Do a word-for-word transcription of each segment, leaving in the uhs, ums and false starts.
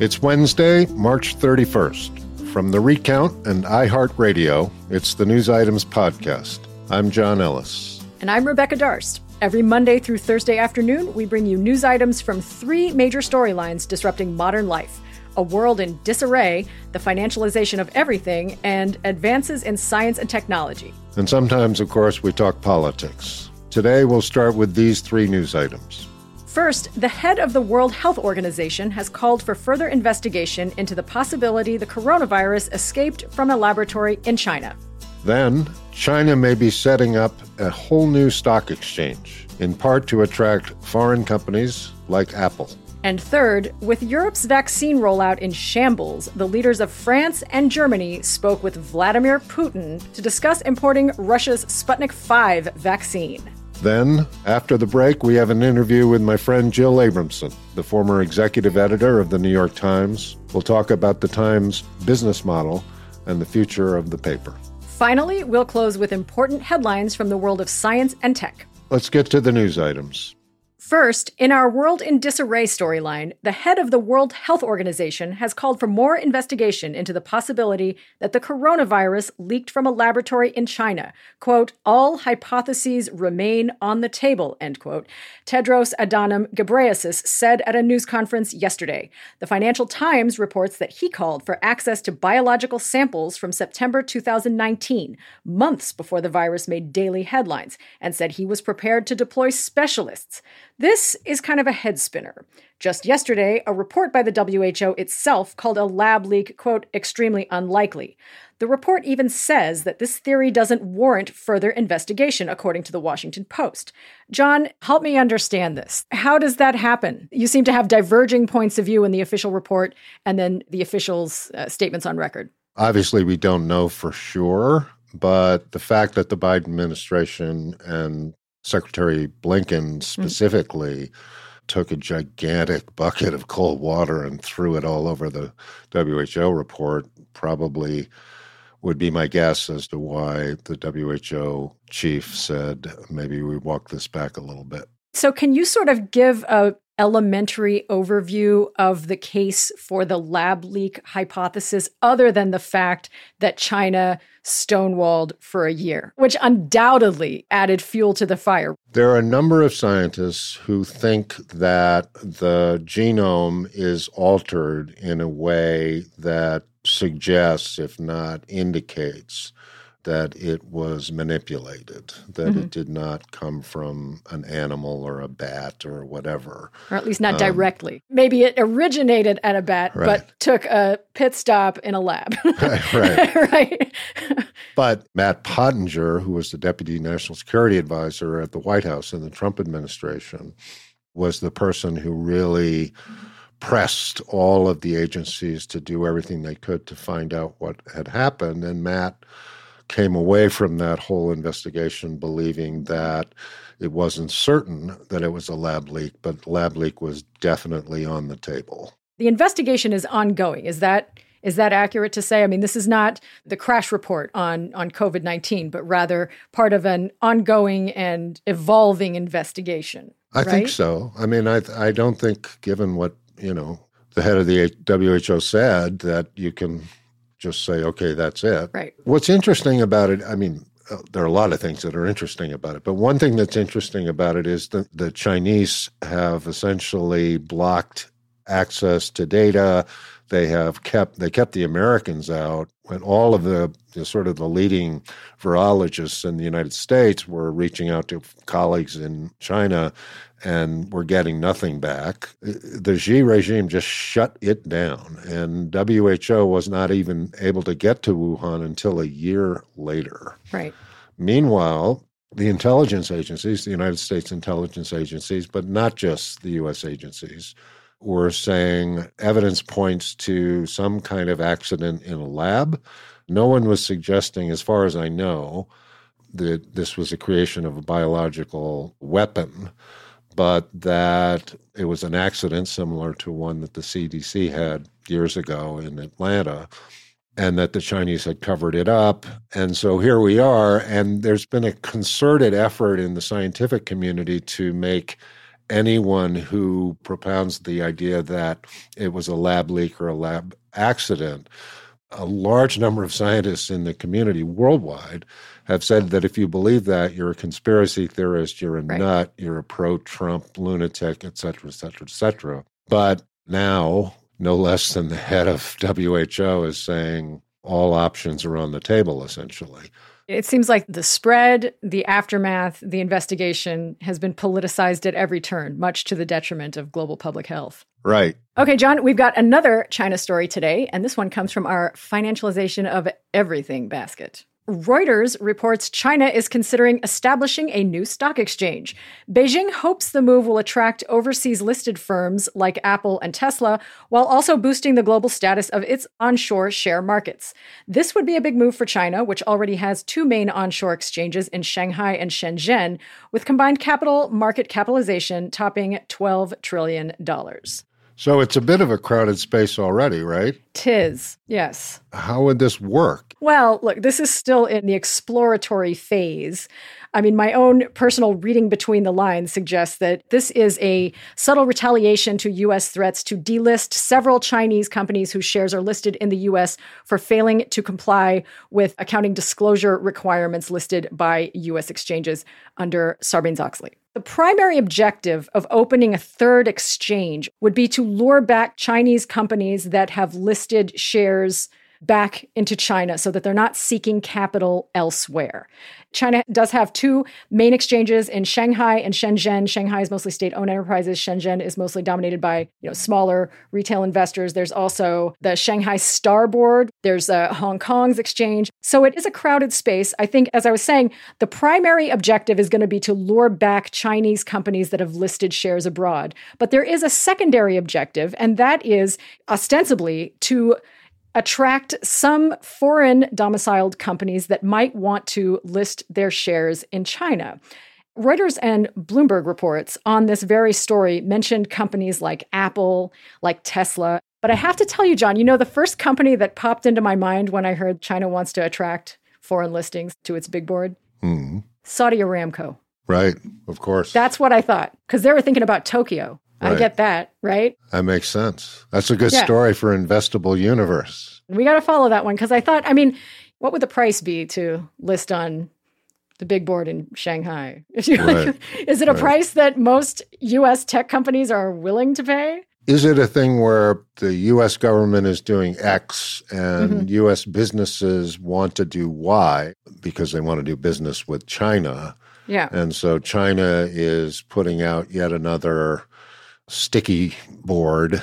It's Wednesday, March thirty-first. From The Recount and iHeartRadio, it's the News Items Podcast. I'm John Ellis. And I'm Rebecca Darst. Every Monday through Thursday afternoon, we bring you news items from three major storylines disrupting modern life: a world in disarray, the financialization of everything, and advances in science and technology. And sometimes, of course, we talk politics. Today, we'll start with these three news items. First, the head of the World Health Organization has called for further investigation into the possibility the coronavirus escaped from a laboratory in China. Then, China may be setting up a whole new stock exchange, in part to attract foreign companies like Apple. And third, with Europe's vaccine rollout in shambles, the leaders of France and Germany spoke with Vladimir Putin to discuss importing Russia's Sputnik five vaccine. Then, after the break, we have an interview with my friend Jill Abramson, the former executive editor of The New York Times. We'll talk about the Times' business model and the future of the paper. Finally, we'll close with important headlines from the world of science and tech. Let's get to the news items. First, in our World in Disarray storyline, the head of the World Health Organization has called for more investigation into the possibility that the coronavirus leaked from a laboratory in China. Quote, all hypotheses remain on the table, end quote, Tedros Adhanom Ghebreyesus said at a news conference yesterday. The Financial Times reports that he called for access to biological samples from September two thousand nineteen, months before the virus made daily headlines, and said he was prepared to deploy specialists. This is kind of a head spinner. Just yesterday, a report by the W H O itself called a lab leak, quote, extremely unlikely. The report even says that this theory doesn't warrant further investigation, according to the Washington Post. John, help me understand this. How does that happen? You seem to have diverging points of view in the official report and then the officials' uh, statements on record. Obviously, we don't know for sure, but the fact that the Biden administration and Secretary Blinken specifically mm-hmm. took a gigantic bucket of cold water and threw it all over the W H O report probably would be my guess as to why the W H O chief said, maybe we walk this back a little bit. So can you sort of give a elementary overview of the case for the lab leak hypothesis, other than the fact that China stonewalled for a year, which undoubtedly added fuel to the fire? There are a number of scientists who think that the genome is altered in a way that suggests, if not indicates, that it was manipulated, that mm-hmm. it did not come from an animal or a bat or whatever. Or at least not um, directly. Maybe it originated at a bat, right, but took a pit stop in a lab. Right, right. Right. But Matt Pottinger, who was the Deputy National Security Advisor at the White House in the Trump administration, was the person who really mm-hmm. pressed all of the agencies to do everything they could to find out what had happened. And Matt came away from that whole investigation believing that it wasn't certain that it was a lab leak, but lab leak was definitely on the table. The investigation is ongoing. Is that is that accurate to say? I mean, this is not the crash report on, on COVID nineteen, but rather part of an ongoing and evolving investigation, right? I think so. I mean, I I don't think, given what, you know, the head of the W H O said, that you can just say, okay, that's it. Right. What's interesting about it, I mean, there are a lot of things that are interesting about it, but one thing that's interesting about it is that the Chinese have essentially blocked access to data. They have kept they kept the Americans out when all of the, the sort of the leading virologists in the United States were reaching out to colleagues in China and were getting nothing back. The Xi regime just shut it down, and W H O was not even able to get to Wuhan until a year later. Right. Meanwhile, the intelligence agencies, the United States intelligence agencies, but not just the U S agencies, were saying evidence points to some kind of accident in a lab. No one was suggesting, as far as I know, that this was a creation of a biological weapon, but that it was an accident similar to one that the C D C had years ago in Atlanta, and that the Chinese had covered it up. And so here we are, and there's been a concerted effort in the scientific community to make anyone who propounds the idea that it was a lab leak or a lab accident. A large number of scientists in the community worldwide have said that if you believe that, you're a conspiracy theorist, you're a right. nut, you're a pro-Trump lunatic, et cetera, et cetera, et cetera. But now, no less than the head of W H O is saying all options are on the table, essentially. It seems like the spread, the aftermath, the investigation has been politicized at every turn, much to the detriment of global public health. Right. Okay, John, we've got another China story today, and this one comes from our financialization of everything basket. Reuters reports China is considering establishing a new stock exchange. Beijing hopes the move will attract overseas listed firms like Apple and Tesla, while also boosting the global status of its onshore share markets. This would be a big move for China, which already has two main onshore exchanges in Shanghai and Shenzhen, with combined capital market capitalization topping twelve trillion dollars. So it's a bit of a crowded space already, right? Tis, yes. How would this work? Well, look, this is still in the exploratory phase. I mean, my own personal reading between the lines suggests that this is a subtle retaliation to U S threats to delist several Chinese companies whose shares are listed in the U S for failing to comply with accounting disclosure requirements listed by U S exchanges under Sarbanes-Oxley. The primary objective of opening a third exchange would be to lure back Chinese companies that have listed shares back into China so that they're not seeking capital elsewhere. China does have two main exchanges in Shanghai and Shenzhen. Shanghai is mostly state-owned enterprises. Shenzhen is mostly dominated by, you know, smaller retail investors. There's also the Shanghai Starboard. There's uh, Hong Kong's exchange. So it is a crowded space. I think, as I was saying, the primary objective is going to be to lure back Chinese companies that have listed shares abroad. But there is a secondary objective, and that is ostensibly to attract some foreign domiciled companies that might want to list their shares in China. Reuters and Bloomberg reports on this very story mentioned companies like Apple, like Tesla. But I have to tell you, John, you know, the first company that popped into my mind when I heard China wants to attract foreign listings to its big board? Mm-hmm. Saudi Aramco. Right, of course. That's what I thought, because they were thinking about Tokyo. Right. I get that, right? That makes sense. That's a good yeah. story for Investable Universe. We got to follow that one because I thought, I mean, what would the price be to list on the big board in Shanghai? Is it a right. price that most U S tech companies are willing to pay? Is it a thing where the U S government is doing X and mm-hmm. U S businesses want to do Y because they want to do business with China? Yeah. And so China is putting out yet another sticky board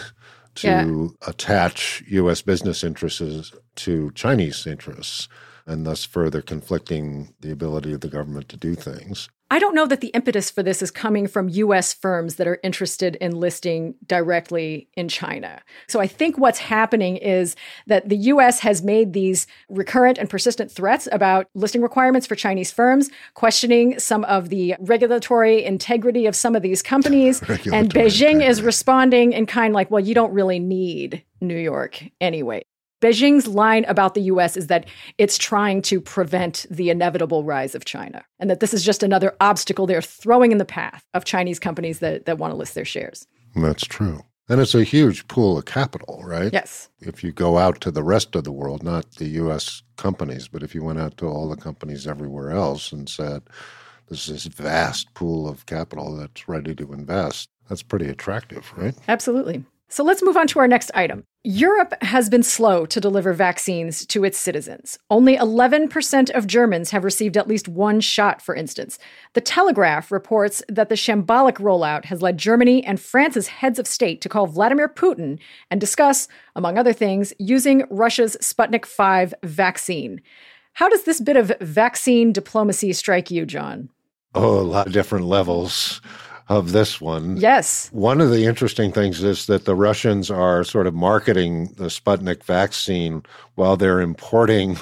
to yeah. attach U S business interests to Chinese interests and thus further conflicting the ability of the government to do things. I don't know that the impetus for this is coming from U S firms that are interested in listing directly in China. So I think what's happening is that the U S has made these recurrent and persistent threats about listing requirements for Chinese firms, questioning some of the regulatory integrity of some of these companies. And Beijing is responding in kind like, well, you don't really need New York anyway. Beijing's line about the U S is that it's trying to prevent the inevitable rise of China and that this is just another obstacle they're throwing in the path of Chinese companies that, that want to list their shares. That's true. And it's a huge pool of capital, right? Yes. If you go out to the rest of the world, not the U S companies, but if you went out to all the companies everywhere else and said, there's this vast pool of capital that's ready to invest, that's pretty attractive, right? Absolutely. So let's move on to our next item. Europe has been slow to deliver vaccines to its citizens. Only eleven percent of Germans have received at least one shot, for instance. The Telegraph reports that the shambolic rollout has led Germany and France's heads of state to call Vladimir Putin and discuss, among other things, using Russia's Sputnik five vaccine. How does this bit of vaccine diplomacy strike you, John? Oh, a lot of different levels of this one. Yes. One of the interesting things is that the Russians are sort of marketing the Sputnik vaccine while they're importing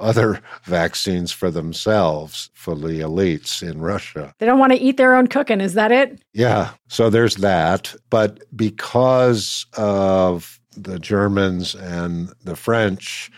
other vaccines for themselves, for the elites in Russia. They don't want to eat their own cooking, is that it? Yeah. So there's that. But because of the Germans and the French,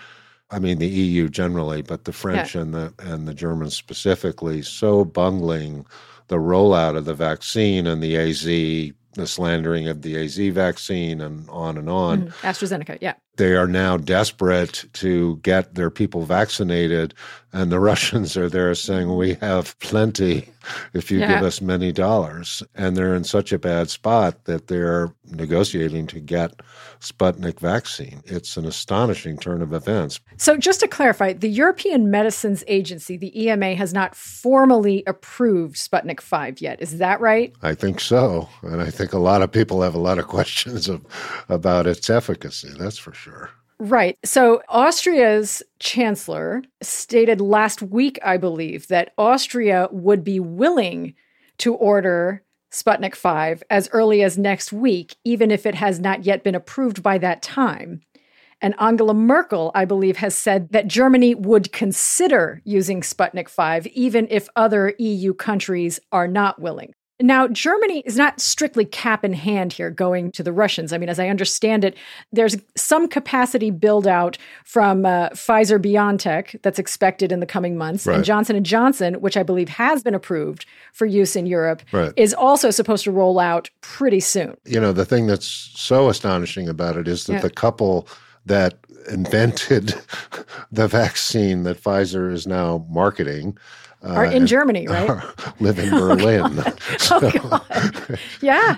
I mean, the E U generally, but the French yeah. and the and the Germans specifically, so bungling the rollout of the vaccine and the A Z, the slandering of the A Z vaccine and on and on. Mm-hmm. AstraZeneca, yeah. They are now desperate to get their people vaccinated, and the Russians are there saying, we have plenty if you yeah. give us many dollars. And they're in such a bad spot that they're negotiating to get Sputnik vaccine. It's an astonishing turn of events. So just to clarify, the European Medicines Agency, the E M A, has not formally approved Sputnik five yet. Is that right? I think so. And I think a lot of people have a lot of questions of, about its efficacy, that's for sure. Sure. Right. So Austria's chancellor stated last week, I believe, that Austria would be willing to order Sputnik five as early as next week, even if it has not yet been approved by that time. And Angela Merkel, I believe, has said that Germany would consider using Sputnik five, even if other E U countries are not willing. Now, Germany is not strictly cap in hand here going to the Russians. I mean, as I understand it, there's some capacity build-out from uh, Pfizer-BioNTech that's expected in the coming months. Right. And Johnson and Johnson, which I believe has been approved for use in Europe, right. is also supposed to roll out pretty soon. You know, the thing that's so astonishing about it is that yeah. the couple that invented the vaccine that Pfizer is now marketing— Uh, are in Germany, right? Live in Berlin. Oh, God. Oh, God. Yeah.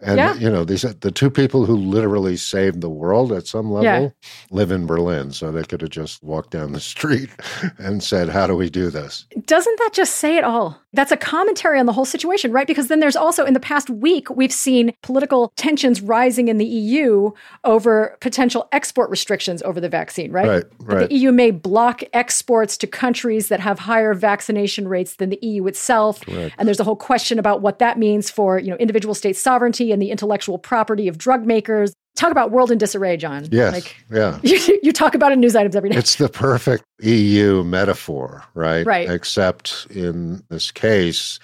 And, yeah. you know, these the two people who literally saved the world at some level yeah. live in Berlin. So they could have just walked down the street and said, how do we do this? Doesn't that just say it all? That's a commentary on the whole situation, right? Because then there's also, in the past week, we've seen political tensions rising in the E U over potential export restrictions over the vaccine, right? Right, right. But the E U may block exports to countries that have higher vaccine vaccination rates than the E U itself. Correct. And there's a whole question about what that means for, you know, individual state sovereignty and the intellectual property of drug makers. Talk about world in disarray, John. Yes, like, yeah. You, you talk about it in news items every day. It's the perfect E U metaphor, right? Right. Except in this case,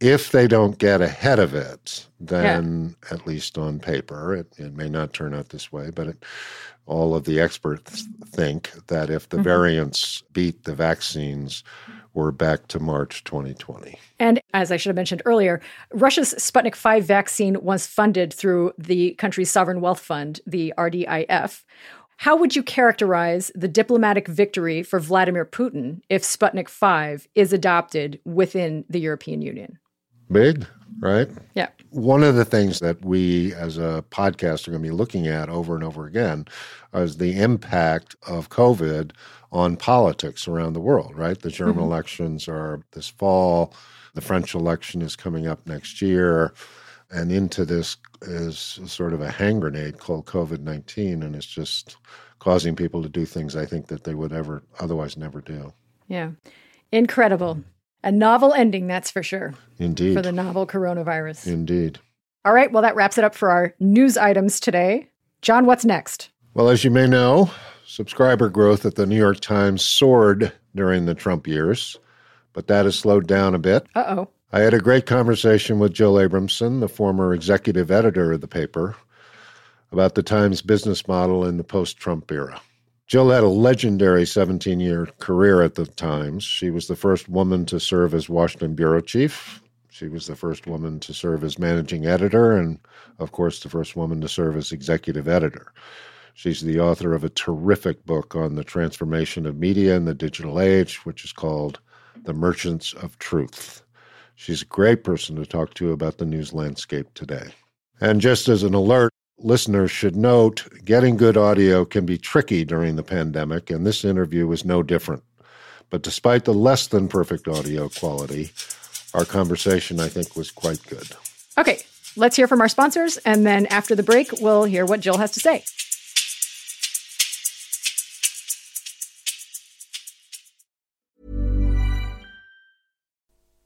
if they don't get ahead of it, then yeah. at least on paper, it, it may not turn out this way, but it, all of the experts think that if the mm-hmm. variants beat the vaccines, we're back to March twenty twenty. And as I should have mentioned earlier, Russia's Sputnik five vaccine was funded through the country's sovereign wealth fund, the R D I F. How would you characterize the diplomatic victory for Vladimir Putin if Sputnik five is adopted within the European Union? Big, right? Yeah. One of the things that we as a podcast are going to be looking at over and over again is the impact of COVID on politics around the world, right? The German mm-hmm. elections are this fall. The French election is coming up next year. And into this is sort of a hand grenade called COVID nineteen, and it's just causing people to do things I think that they would ever otherwise never do. Yeah. Incredible. Mm-hmm. A novel ending, that's for sure. Indeed. For the novel coronavirus. Indeed. All right. Well, that wraps it up for our news items today. John, what's next? Well, as you may know, subscriber growth at the New York Times soared during the Trump years, but that has slowed down a bit. Uh-oh. I had a great conversation with Jill Abramson, the former executive editor of the paper, about the Times business model in the post-Trump era. Jill had a legendary seventeen-year career at the Times. She was the first woman to serve as Washington bureau chief. She was the first woman to serve as managing editor and, of course, the first woman to serve as executive editor. She's the author of a terrific book on the transformation of media in the digital age, which is called The Merchants of Truth. She's a great person to talk to about the news landscape today. And just as an alert, listeners should note getting good audio can be tricky during the pandemic, and this interview was no different. But despite the less than perfect audio quality, our conversation, I think, was quite good. Okay, let's hear from our sponsors, and then after the break, we'll hear what Jill has to say.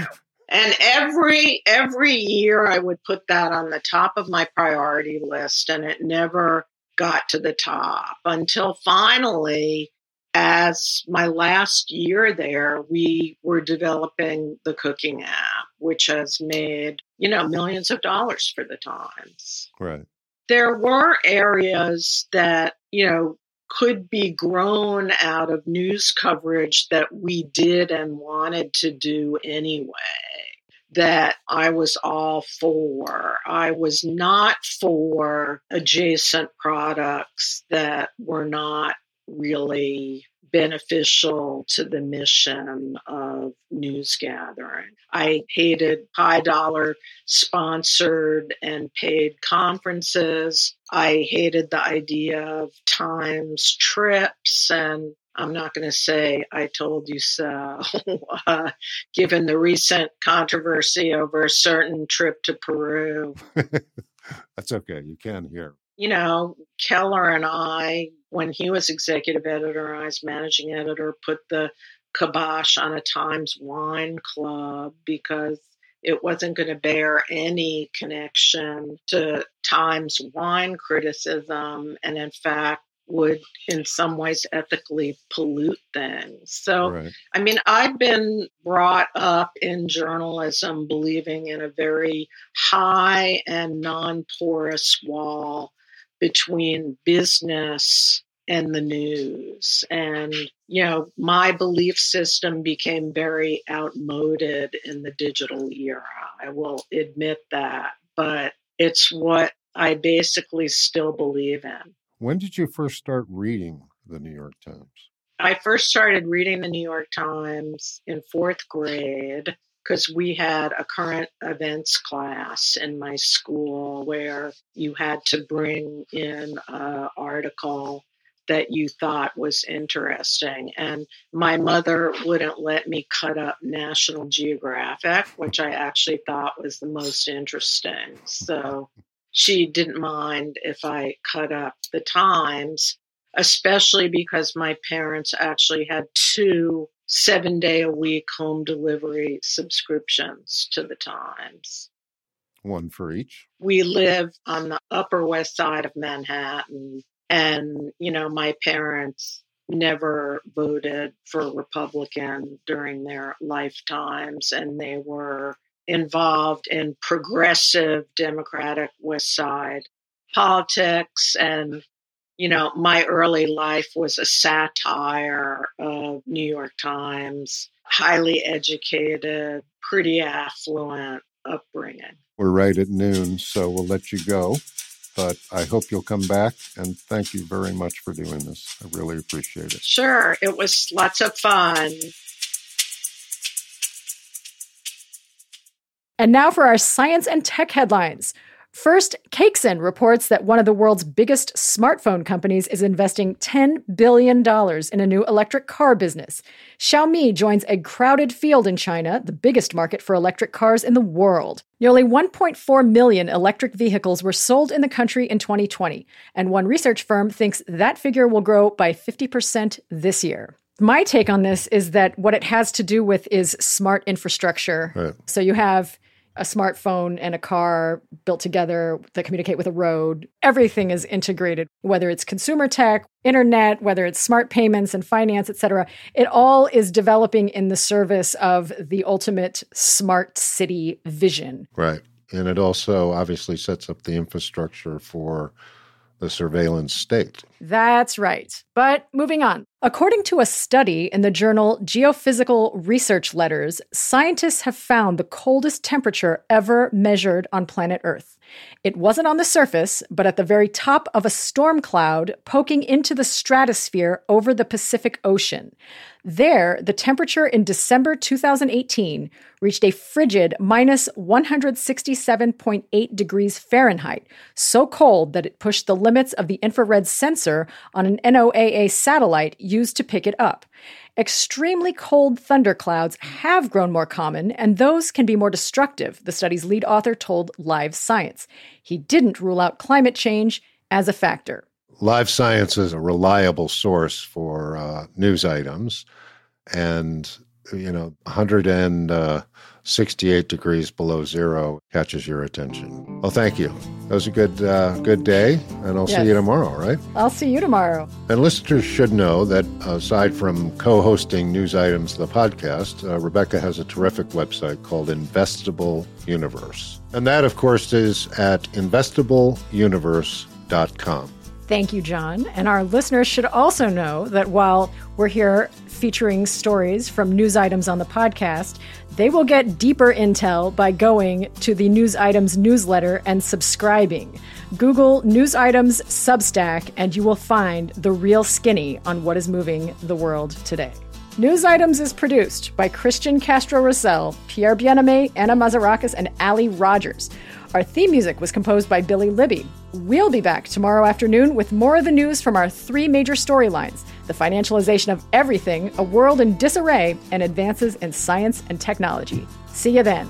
And every every year I would put that on the top of my priority list, and it never got to the top until finally, as my last year there, we were developing the cooking app, which has made, you know, millions of dollars for the Times. Right. There were areas that, you know, could be grown out of news coverage that we did and wanted to do anyway, that I was all for. I was not for adjacent products that were not really beneficial to the mission of news gathering. I hated high dollar sponsored and paid conferences. I hated the idea of Times trips. And I'm not going to say I told you so, uh, given the recent controversy over a certain trip to Peru. That's okay. You can hear. You know, Keller and I, when he was executive editor, I was managing editor, put the kibosh on a Times wine club because it wasn't going to bear any connection to Times wine criticism and, in fact, would in some ways ethically pollute things. So, right. I mean, I've been brought up in journalism believing in a very high and non-porous wall between business and the news. And, you know, my belief system became very outmoded in the digital era. I will admit that, but it's what I basically still believe in. When did you first start reading the New York Times? I first started reading the New York Times in fourth grade, because we had a current events class in my school where you had to bring in an article that you thought was interesting. And my mother wouldn't let me cut up National Geographic, which I actually thought was the most interesting. So she didn't mind if I cut up the Times, especially because my parents actually had two seven-day-a-week home delivery subscriptions to the Times. One for each? We live on the Upper West Side of Manhattan, and, you know, my parents never voted for Republican during their lifetimes, and they were involved in progressive Democratic West Side politics, and you know, my early life was a satire of New York Times, highly educated, pretty affluent upbringing. We're right at noon, so we'll let you go. But I hope you'll come back, and thank you very much for doing this. I really appreciate it. Sure. It was lots of fun. And now for our science and tech headlines. First, Cakeson reports that one of the world's biggest smartphone companies is investing ten billion dollars in a new electric car business. Xiaomi joins a crowded field in China, the biggest market for electric cars in the world. Nearly one point four million electric vehicles were sold in the country in twenty twenty, and one research firm thinks that figure will grow by fifty percent this year. My take on this is that what it has to do with is smart infrastructure. Right. So you have a smartphone and a car built together that communicate with a road. Everything is integrated, whether it's consumer tech, internet, whether it's smart payments and finance, et cetera. It all is developing in the service of the ultimate smart city vision. Right. And it also obviously sets up the infrastructure for the surveillance state. That's right. But moving on. According to a study in the journal Geophysical Research Letters, scientists have found the coldest temperature ever measured on planet Earth. It wasn't on the surface, but at the very top of a storm cloud poking into the stratosphere over the Pacific Ocean. There, the temperature in December two thousand eighteen reached a frigid minus one hundred sixty-seven point eight degrees Fahrenheit, so cold that it pushed the limits of the infrared sensor on an N O A A satellite used to pick it up. Extremely cold thunderclouds have grown more common, and those can be more destructive, the study's lead author told Live Science. He didn't rule out climate change as a factor. Live Science is a reliable source for uh, news items, and, you know, one hundred sixty-eight degrees below zero catches your attention. Well, thank you. That was a good, uh, good day, and I'll yes. see you tomorrow, right? I'll see you tomorrow. And listeners should know that aside from co-hosting News Items, the podcast, uh, Rebecca has a terrific website called Investable Universe. And that, of course, is at investable universe dot com. Thank you, John. And our listeners should also know that while we're here featuring stories from News Items on the podcast, they will get deeper intel by going to the News Items newsletter and subscribing. Google News Items Substack, and you will find the real skinny on what is moving the world today. News Items is produced by Christian Castro-Russell, Pierre Bien-Aimé, Anna Mazarakis, and Ali Rogers. Our theme music was composed by Billy Libby. We'll be back tomorrow afternoon with more of the news from our three major storylines: the financialization of everything, a world in disarray, and advances in science and technology. See you then.